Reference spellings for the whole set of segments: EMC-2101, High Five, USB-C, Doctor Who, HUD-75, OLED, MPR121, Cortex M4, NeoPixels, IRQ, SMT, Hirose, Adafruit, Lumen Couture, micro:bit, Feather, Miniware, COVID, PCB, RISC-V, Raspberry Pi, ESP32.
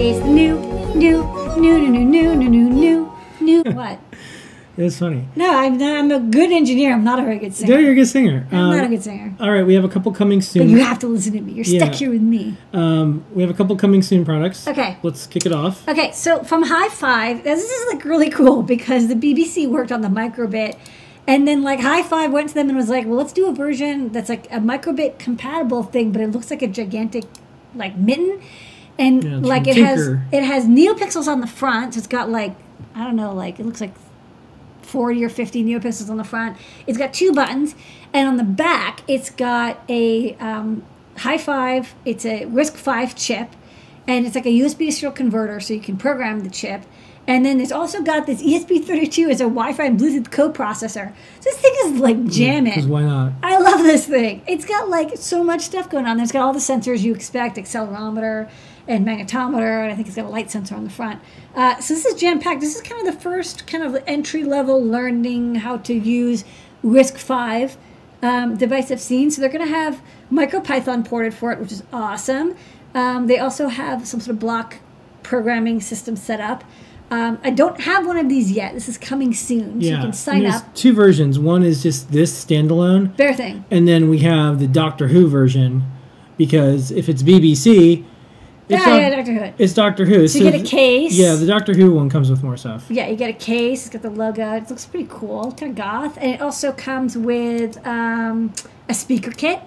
is new. What? It's funny. No, I'm a good engineer. I'm not a very good singer. Yeah, you're a good singer. I'm not a good singer. All right, we have a couple coming soon. But you have to listen to me. You're stuck here with me. We have a couple coming soon products. Okay. Let's kick it off. Okay, so from High Five, this is like really cool because the BBC worked on the micro:bit, and then like High Five went to them and was like, well, let's do a version that's like a micro:bit compatible thing, but it looks like a gigantic like mitten, and yeah, like it has NeoPixels on the front, so it's got like I don't know, like it looks like 40 or 50 NeoPixels on the front. It's got two buttons, and on the back, it's got a High Five. It's a RISC-V chip, and it's like a USB serial converter, so you can program the chip. And then it's also got this ESP32 as a Wi-Fi and Bluetooth coprocessor. So this thing is like jamming. Because why not? I love this thing. It's got like so much stuff going on. It's got all the sensors you expect, accelerometer and magnetometer, and I think it's got a light sensor on the front. So this is jam-packed. This is kind of the first kind of entry-level learning how to use RISC-V device I've seen. So they're going to have MicroPython ported for it, which is awesome. They also have some sort of block programming system set up. I don't have one of these yet. This is coming soon, so you can sign up. Two versions. One is just this standalone. Bare thing. And then we have the Doctor Who version, because if it's BBC... Doctor Who. It's Doctor Who. So you get a case. Yeah, the Doctor Who one comes with more stuff. Yeah, you get a case. It's got the logo. It looks pretty cool. Kind of goth. And it also comes with a speaker kit,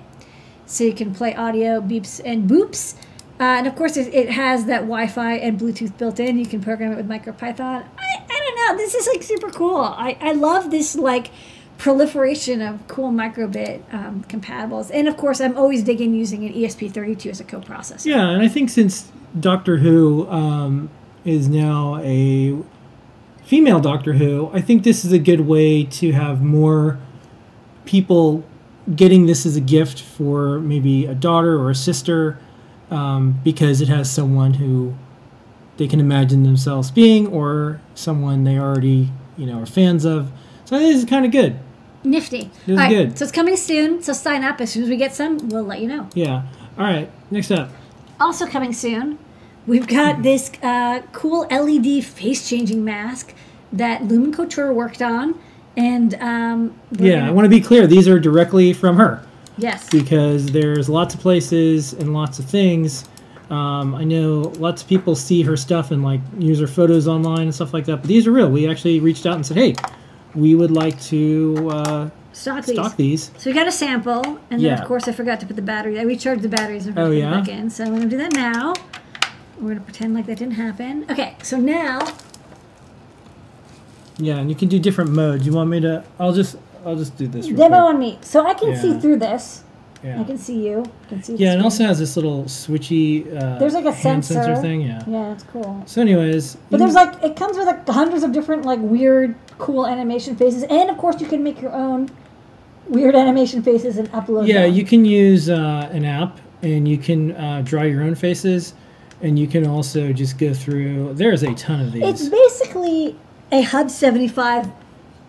so you can play audio, beeps, and boops. And, of course, it has that Wi-Fi and Bluetooth built in. You can program it with MicroPython. I don't know. This is, like, super cool. I love this, like, proliferation of cool micro:bit compatibles. And, of course, I'm always digging using an ESP32 as a coprocessor. Yeah, and I think since Doctor Who is now a female Doctor Who, I think this is a good way to have more people getting this as a gift for maybe a daughter or a sister. Because it has someone who they can imagine themselves being, or someone they already, you know, are fans of. So this is kind of good. Nifty. This is good. So it's coming soon. So sign up. As soon as we get some, we'll let you know. Yeah. All right. Next up. Also coming soon, we've got this cool LED face-changing mask that Lumen Couture worked on. And I want to be clear. These are directly from her. Yes. Because there's lots of places and lots of things. I know lots of people see her stuff and like use her photos online and stuff like that. But these are real. We actually reached out and said, hey, we would like to stock these. So we got a sample. And then, of course, I forgot to put the battery. I recharged the batteries and put them back in. So I'm going to do that now. We're going to pretend like that didn't happen. Okay. So now. Yeah. And you can do different modes. You want me to. I'll just do this. Demo on me. So I can see through this. Yeah. I can see you. I can see and it also has this little switchy there's like a sensor thing. Yeah. Yeah, that's cool. So anyways. But there's like, it comes with like hundreds of different like weird, cool animation faces. And of course you can make your own weird animation faces and upload them. Yeah, you can use an app and you can draw your own faces. And you can also just go through. There's a ton of these. It's basically a HUD-75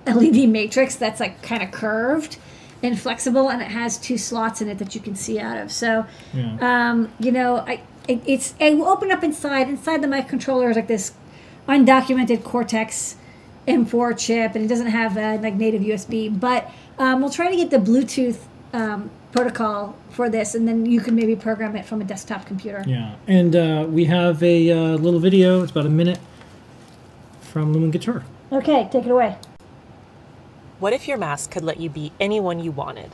LED matrix that's like kind of curved and flexible, and it has two slots in it that you can see out of. So, you know, it will open up inside. Inside the microcontroller is like this undocumented Cortex M4 chip, and it doesn't have like native USB. But we'll try to get the Bluetooth protocol for this, and then you can maybe program it from a desktop computer. Yeah, and we have a little video. It's about a minute from Lumen Couture. Okay, take it away. What if your mask could let you be anyone you wanted?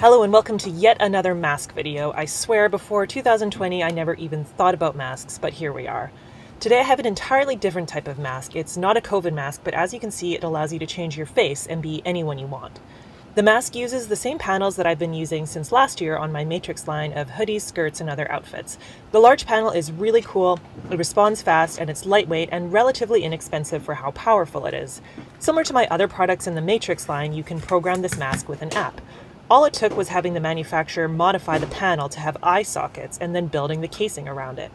Hello and welcome to yet another mask video. I swear before 2020 I never even thought about masks, but here we are. Today I have an entirely different type of mask. It's not a COVID mask, but as you can see it allows you to change your face and be anyone you want. The mask uses the same panels that I've been using since last year on my matrix line of hoodies, skirts, and other outfits. The large panel is really cool, it responds fast, and it's lightweight and relatively inexpensive for how powerful it is. Similar to my other products in the matrix line, you can program this mask with an app. All it took was having the manufacturer modify the panel to have eye sockets and then building the casing around it.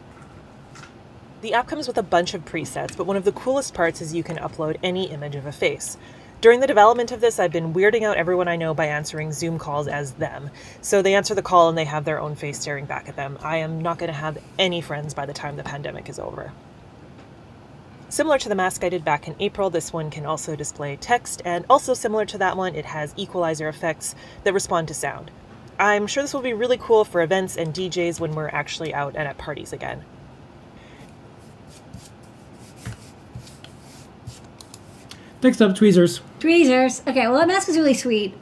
The app comes with a bunch of presets, but one of the coolest parts is you can upload any image of a face. During the development of this, I've been weirding out everyone I know by answering Zoom calls as them. So they answer the call and they have their own face staring back at them. I am not going to have any friends by the time the pandemic is over. Similar to the mask I did back in April, this one can also display text, and also similar to that one, it has equalizer effects that respond to sound. I'm sure this will be really cool for events and DJs when we're actually out and at parties again. Next up, tweezers. Tweezers. Okay, well, that mask is really sweet.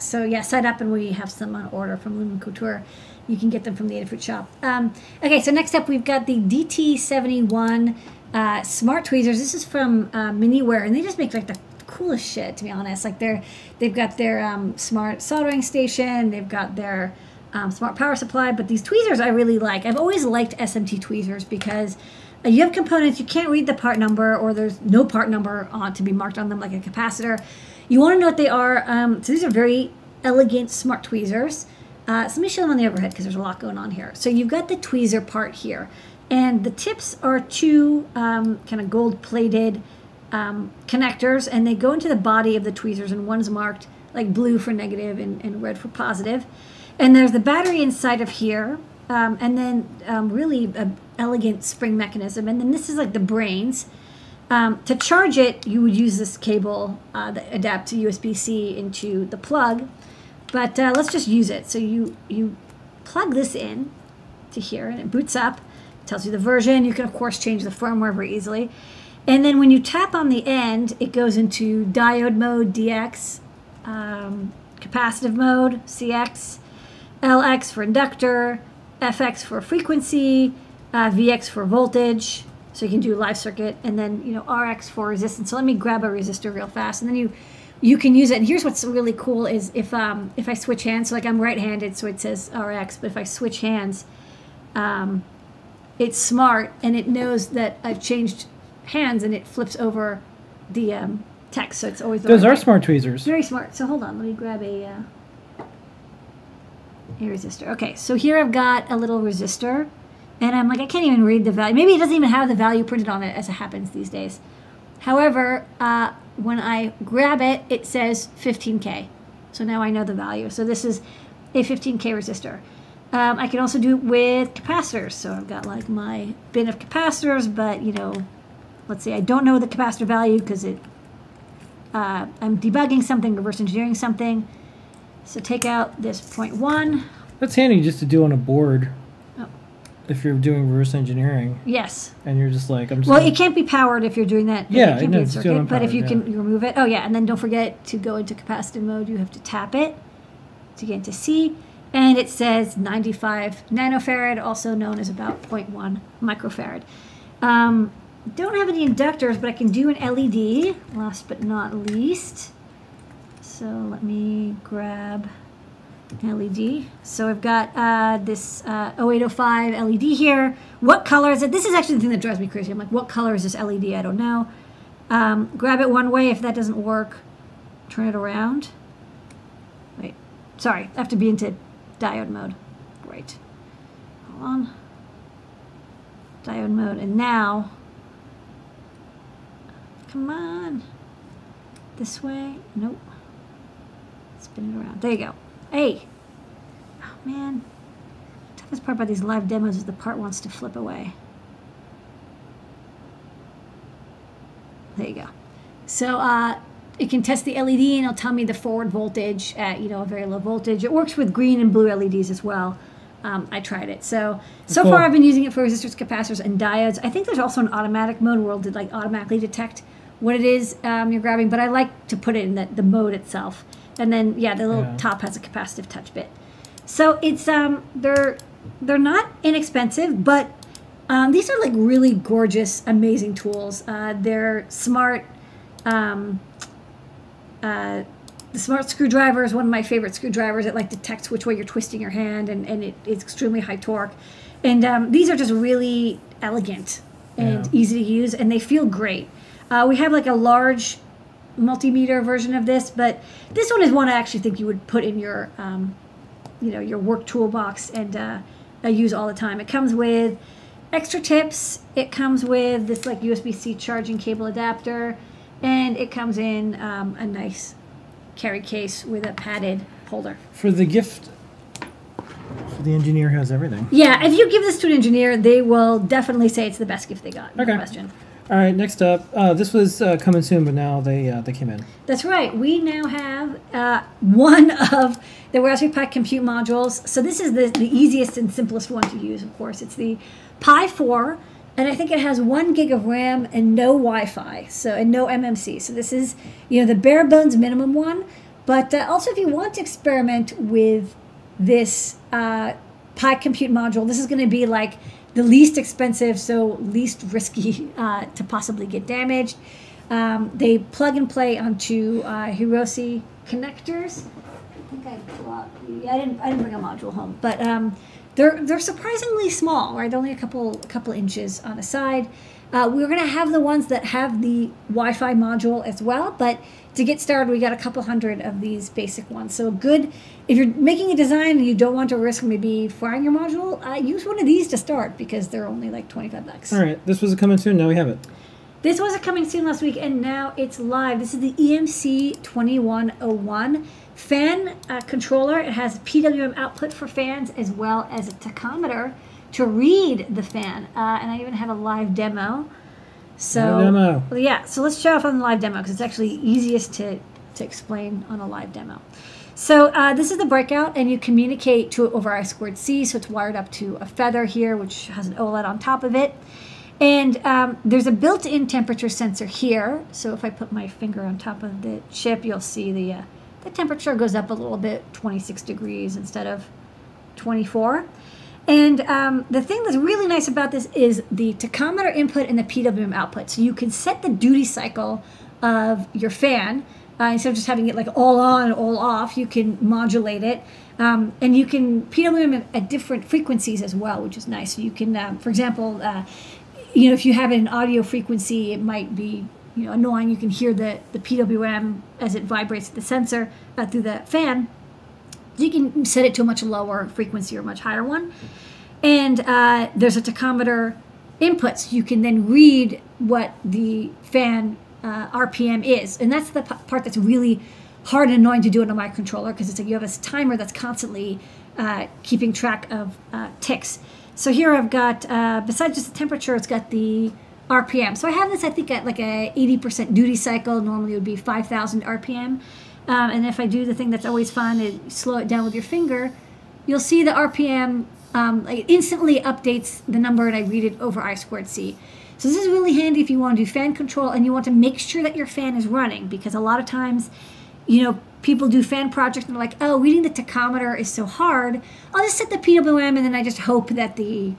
So yeah, side up, and we have some on order from Lumen Couture. You can get them from the Adafruit shop. Okay, so next up, we've got the DT-71 smart tweezers. This is from Miniware, and they just make like the coolest shit, to be honest. Like they've got their smart soldering station, they've got their smart power supply, but these tweezers I really like. I've always liked SMT tweezers because you have components, you can't read the part number, or there's no part number to be marked on them, like a capacitor. You want to know what they are. So these are very elegant smart tweezers. So let me show them on the overhead because there's a lot going on here. So you've got the tweezer part here. And the tips are two kind of gold-plated connectors, and they go into the body of the tweezers, and one's marked like blue for negative and red for positive. And there's the battery inside of here, and then really an elegant spring mechanism. And then this is like the brains. To charge it, you would use this cable that adapts to USB-C into the plug. But let's just use it. So you plug this in to here, and it boots up. Tells you the version. You can of course change the firmware very easily, and then when you tap on the end, it goes into diode mode DX, capacitive mode CX, LX for inductor, FX for frequency, VX for voltage, so you can do live circuit, and then RX for resistance. So let me grab a resistor real fast, and then you can use it. And here's what's really cool is if I switch hands, so like I'm right-handed, so it says RX, but if I switch hands, it's smart, and it knows that I've changed hands, and it flips over the text, so it's always the Those are smart tweezers. Very smart. So hold on. Let me grab a resistor. Okay, so here I've got a little resistor, and I'm like, I can't even read the value. Maybe it doesn't even have the value printed on it, as it happens these days. However, when I grab it, it says 15K. So now I know the value. So this is a 15K resistor. I can also do it with capacitors. So I've got like my bin of capacitors, but let's say I don't know the capacitor value because I'm debugging something, reverse engineering something. So take out this 0.1. That's handy just to do on a board. Oh. If you're doing reverse engineering. Yes. And you're just like, well, it can't be powered if you're doing that. Yeah, it can't be a circuit, but if you can remove it. Oh yeah, and then don't forget to go into capacitive mode. You have to tap it to get into C. And it says 95 nanofarad, also known as about 0.1 microfarad. Don't have any inductors, but I can do an LED, last but not least. So let me grab LED. So I've got this 0805 LED here. What color is it? This is actually the thing that drives me crazy. I'm like, what color is this LED? I don't know. Grab it one way. If that doesn't work, turn it around. Wait, sorry, I have to be into diode mode. Great. Hold on. Diode mode. And now, come on. This way. Nope. Spin it around. There you go. Hey. Oh, man. The toughest part about these live demos is the part wants to flip away. There you go. So, it can test the LED, and it'll tell me the forward voltage at a very low voltage. It works with green and blue LEDs as well. I tried it. So far I've been using it for resistors, capacitors, and diodes. I think there's also an automatic mode where it'll automatically detect what it is you're grabbing, but I like to put it in the mode itself. And then yeah, the little top has a capacitive touch bit. So it's they're not inexpensive, but these are like really gorgeous, amazing tools. They're smart. The smart screwdriver is one of my favorite screwdrivers. It detects which way you're twisting your hand, and it's extremely high torque. And these are just really elegant and easy to use, and they feel great. We have a large multimeter version of this, but this one is one I actually think you would put in your your work toolbox and use all the time. It comes with extra tips. It comes with this USB-C charging cable adapter. and it comes in a nice carry case with a padded holder. For the gift, so the engineer has everything. Yeah, if you give this to an engineer, they will definitely say it's the best gift they got. No question. All right, next up, this was coming soon, but now they came in. That's right. We now have one of the Raspberry Pi compute modules. So this is the easiest and simplest one to use, of course. It's the Pi 4, and I think it has 1 gig of RAM and no Wi-Fi, so and no MMC. So this is the bare bones minimum one. But also, if you want to experiment with this Pi compute module, this is going to be like the least expensive, so least risky to possibly get damaged. They plug and play onto Hirose connectors. I think I didn't bring a module home, but they're surprisingly small, right? They're only a couple inches on a side. We're going to have the ones that have the Wi-Fi module as well, but to get started, we got a couple hundred of these basic ones. So good, if you're making a design and you don't want to risk maybe frying your module, use one of these to start because they're only like 25 bucks. All right, this was a coming soon, now we have it. This was a coming soon last week, and now it's live. This is the EMC-2101 fan controller. It has PWM output for fans as well as a tachometer to read the fan, and I even have a live demo. So well, yeah, so let's show off on the live demo because it's actually easiest to explain on a live demo. So this is the breakout, and you communicate to it over I²C, so it's wired up to a Feather here, which has an OLED on top of it. And there's a built-in temperature sensor here. So if I put my finger on top of the chip, you'll see the temperature goes up a little bit, 26 degrees instead of 24. And the thing that's really nice about this is the tachometer input and the PWM output. So you can set the duty cycle of your fan. Instead of just having it like all on and all off, you can modulate it. And you can PWM at different frequencies as well, which is nice. So you can, for example, if you have an audio frequency, it might be annoying. You can hear the PWM as it vibrates the sensor through the fan. You can set it to a much lower frequency or a much higher one. And there's a tachometer input, so you can then read what the fan RPM is. And that's the part that's really hard and annoying to do in a microcontroller because it's like you have this timer that's constantly keeping track of ticks. So here I've got, besides just the temperature, it's got the RPM. So I have this, I think, at like a 80% duty cycle. Normally it would be 5,000 RPM. And if I do the thing that's always fun, slow it down with your finger, you'll see the RPM it instantly updates the number, and I read it over I²C. So this is really handy if you want to do fan control and you want to make sure that your fan is running, because a lot of times, people do fan projects and they're like, oh, reading the tachometer is so hard. I'll just set the PWM and then I just hope that the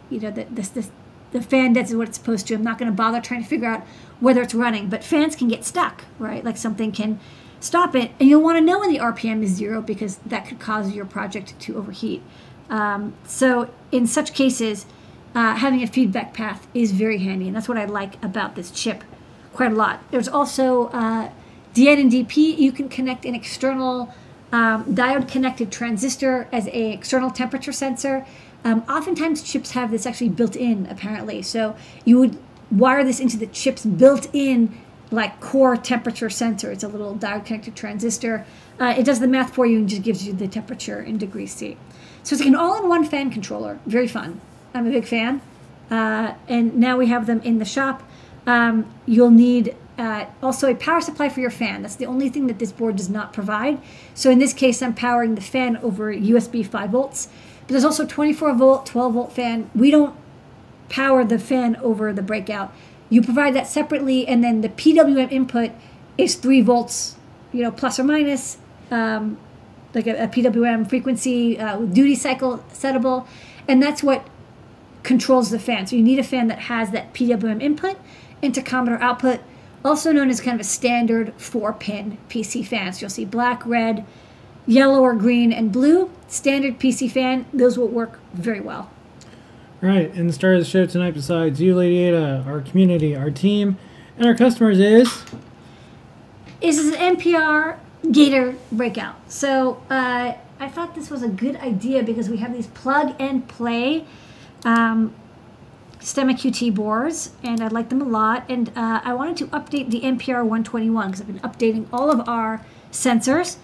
fan does what it's supposed to. I'm not going to bother trying to figure out whether it's running. But fans can get stuck, right? Like something can stop it, and you'll want to know when the RPM is zero because that could cause your project to overheat. So in such cases, having a feedback path is very handy, and that's what I like about this chip quite a lot. There's also DN and DP. You can connect an external diode-connected transistor as an external temperature sensor. Oftentimes chips have this actually built in, apparently. So you would wire this into the chip's built-in like core temperature sensor. It's a little diode connected transistor. It does the math for you and just gives you the temperature in degrees C. So it's like an all-in-one fan controller. Very fun. I'm a big fan. And now we have them in the shop. You'll need also a power supply for your fan. That's the only thing that this board does not provide. So in this case, I'm powering the fan over USB 5 volts. But there's also a 24 volt, 12 volt fan. We don't power the fan over the breakout. You provide that separately, and then the PWM input is 3 volts, plus or minus, like a PWM frequency, duty cycle settable, and that's what controls the fan. So you need a fan that has that PWM input and tachometer output, also known as kind of a standard 4-pin PC fan. So you'll see black, red, yellow or green, and blue. Standard PC fan, those will work very well. Right, and the star of the show tonight, besides you, Lady Ada, our community, our team, and our customers, is an MPR Gator breakout. So I thought this was a good idea because we have these plug and play STEMMA QT boards, and I like them a lot. And I wanted to update the MPR121 because I've been updating all of our sensors.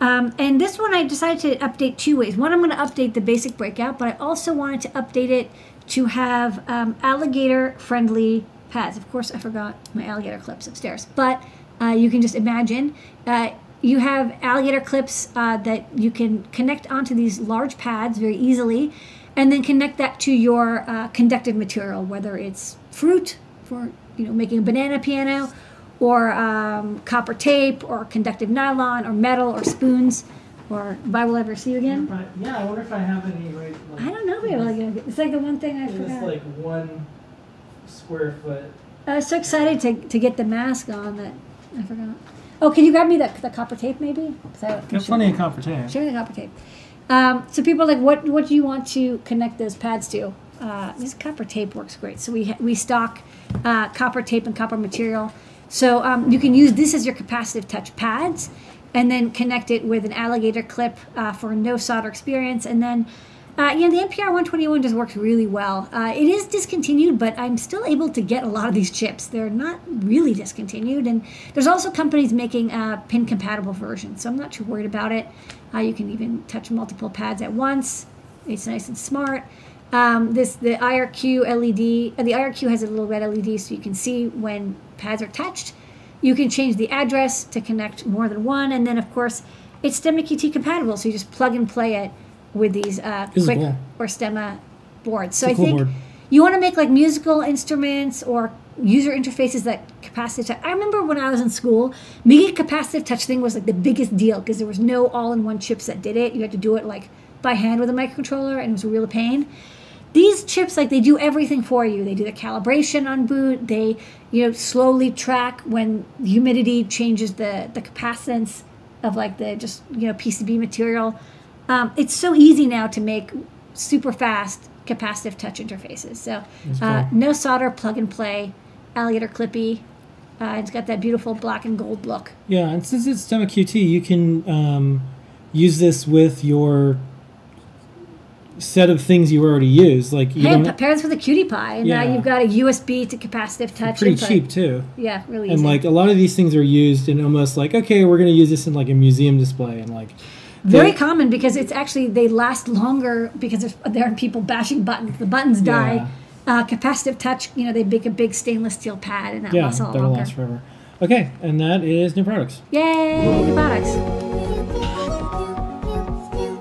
And this one I decided to update two ways. One, I'm going to update the basic breakout, but I also wanted to update it to have alligator-friendly pads. Of course, I forgot my alligator clips upstairs, but you can just imagine you have alligator clips that you can connect onto these large pads very easily, and then connect that to your conductive material, whether it's fruit for making a banana piano, or copper tape, or conductive nylon, or metal, or spoons, or if I will ever see you again. Yeah, I wonder if I have any right. Like, I don't know if I will again. It's like the one thing I forgot. It's like 1 square foot. I was so excited to get the mask on that I forgot. Oh, can you grab me the copper tape maybe? There's plenty of copper tape. Show me the copper tape. So people are like, what do you want to connect those pads to? This copper tape works great. So we stock copper tape and copper material. So you can use this as your capacitive touch pads, and then connect it with an alligator clip for no solder experience. And then the MPR121 just works really well. It is discontinued, but I'm still able to get a lot of these chips. They're not really discontinued, and there's also companies making pin-compatible versions, so I'm not too worried about it. You can even touch multiple pads at once. It's nice and smart. The IRQ LED, the IRQ has a little red LED so you can see when pads are touched. You can change the address to connect more than one, and then of course it's STEMMA QT compatible, so you just plug and play it with these quick or STEMMA boards. So I think you want to make like musical instruments or user interfaces that capacitive touch. I remember when I was in school, making a capacitive touch thing was like the biggest deal because there was no all-in-one chips that did it. You had to do it like by hand with a microcontroller, and it was a real pain. These chips, like, they do everything for you. They do the calibration on boot. They, slowly track when humidity changes the capacitance of like the PCB material. It's so easy now to make super fast capacitive touch interfaces. So no solder, plug and play, alligator clippy. It's got that beautiful black and gold look. Yeah, and since it's STEMMA QT, you can use this with your set of things you already use. Like parents with a cutie pie, and now you've got a USB to capacitive touch. Pretty cheap too. Yeah, really easy. And like a lot of these things are used in almost like, okay, we're going to use this in like a museum display and like. Very common because it's actually, they last longer because there are people bashing buttons. The buttons die. Capacitive touch, they make a big stainless steel pad, and that lasts a lot longer. Yeah, that'll last forever. Okay, and that is new products. Yay, new products.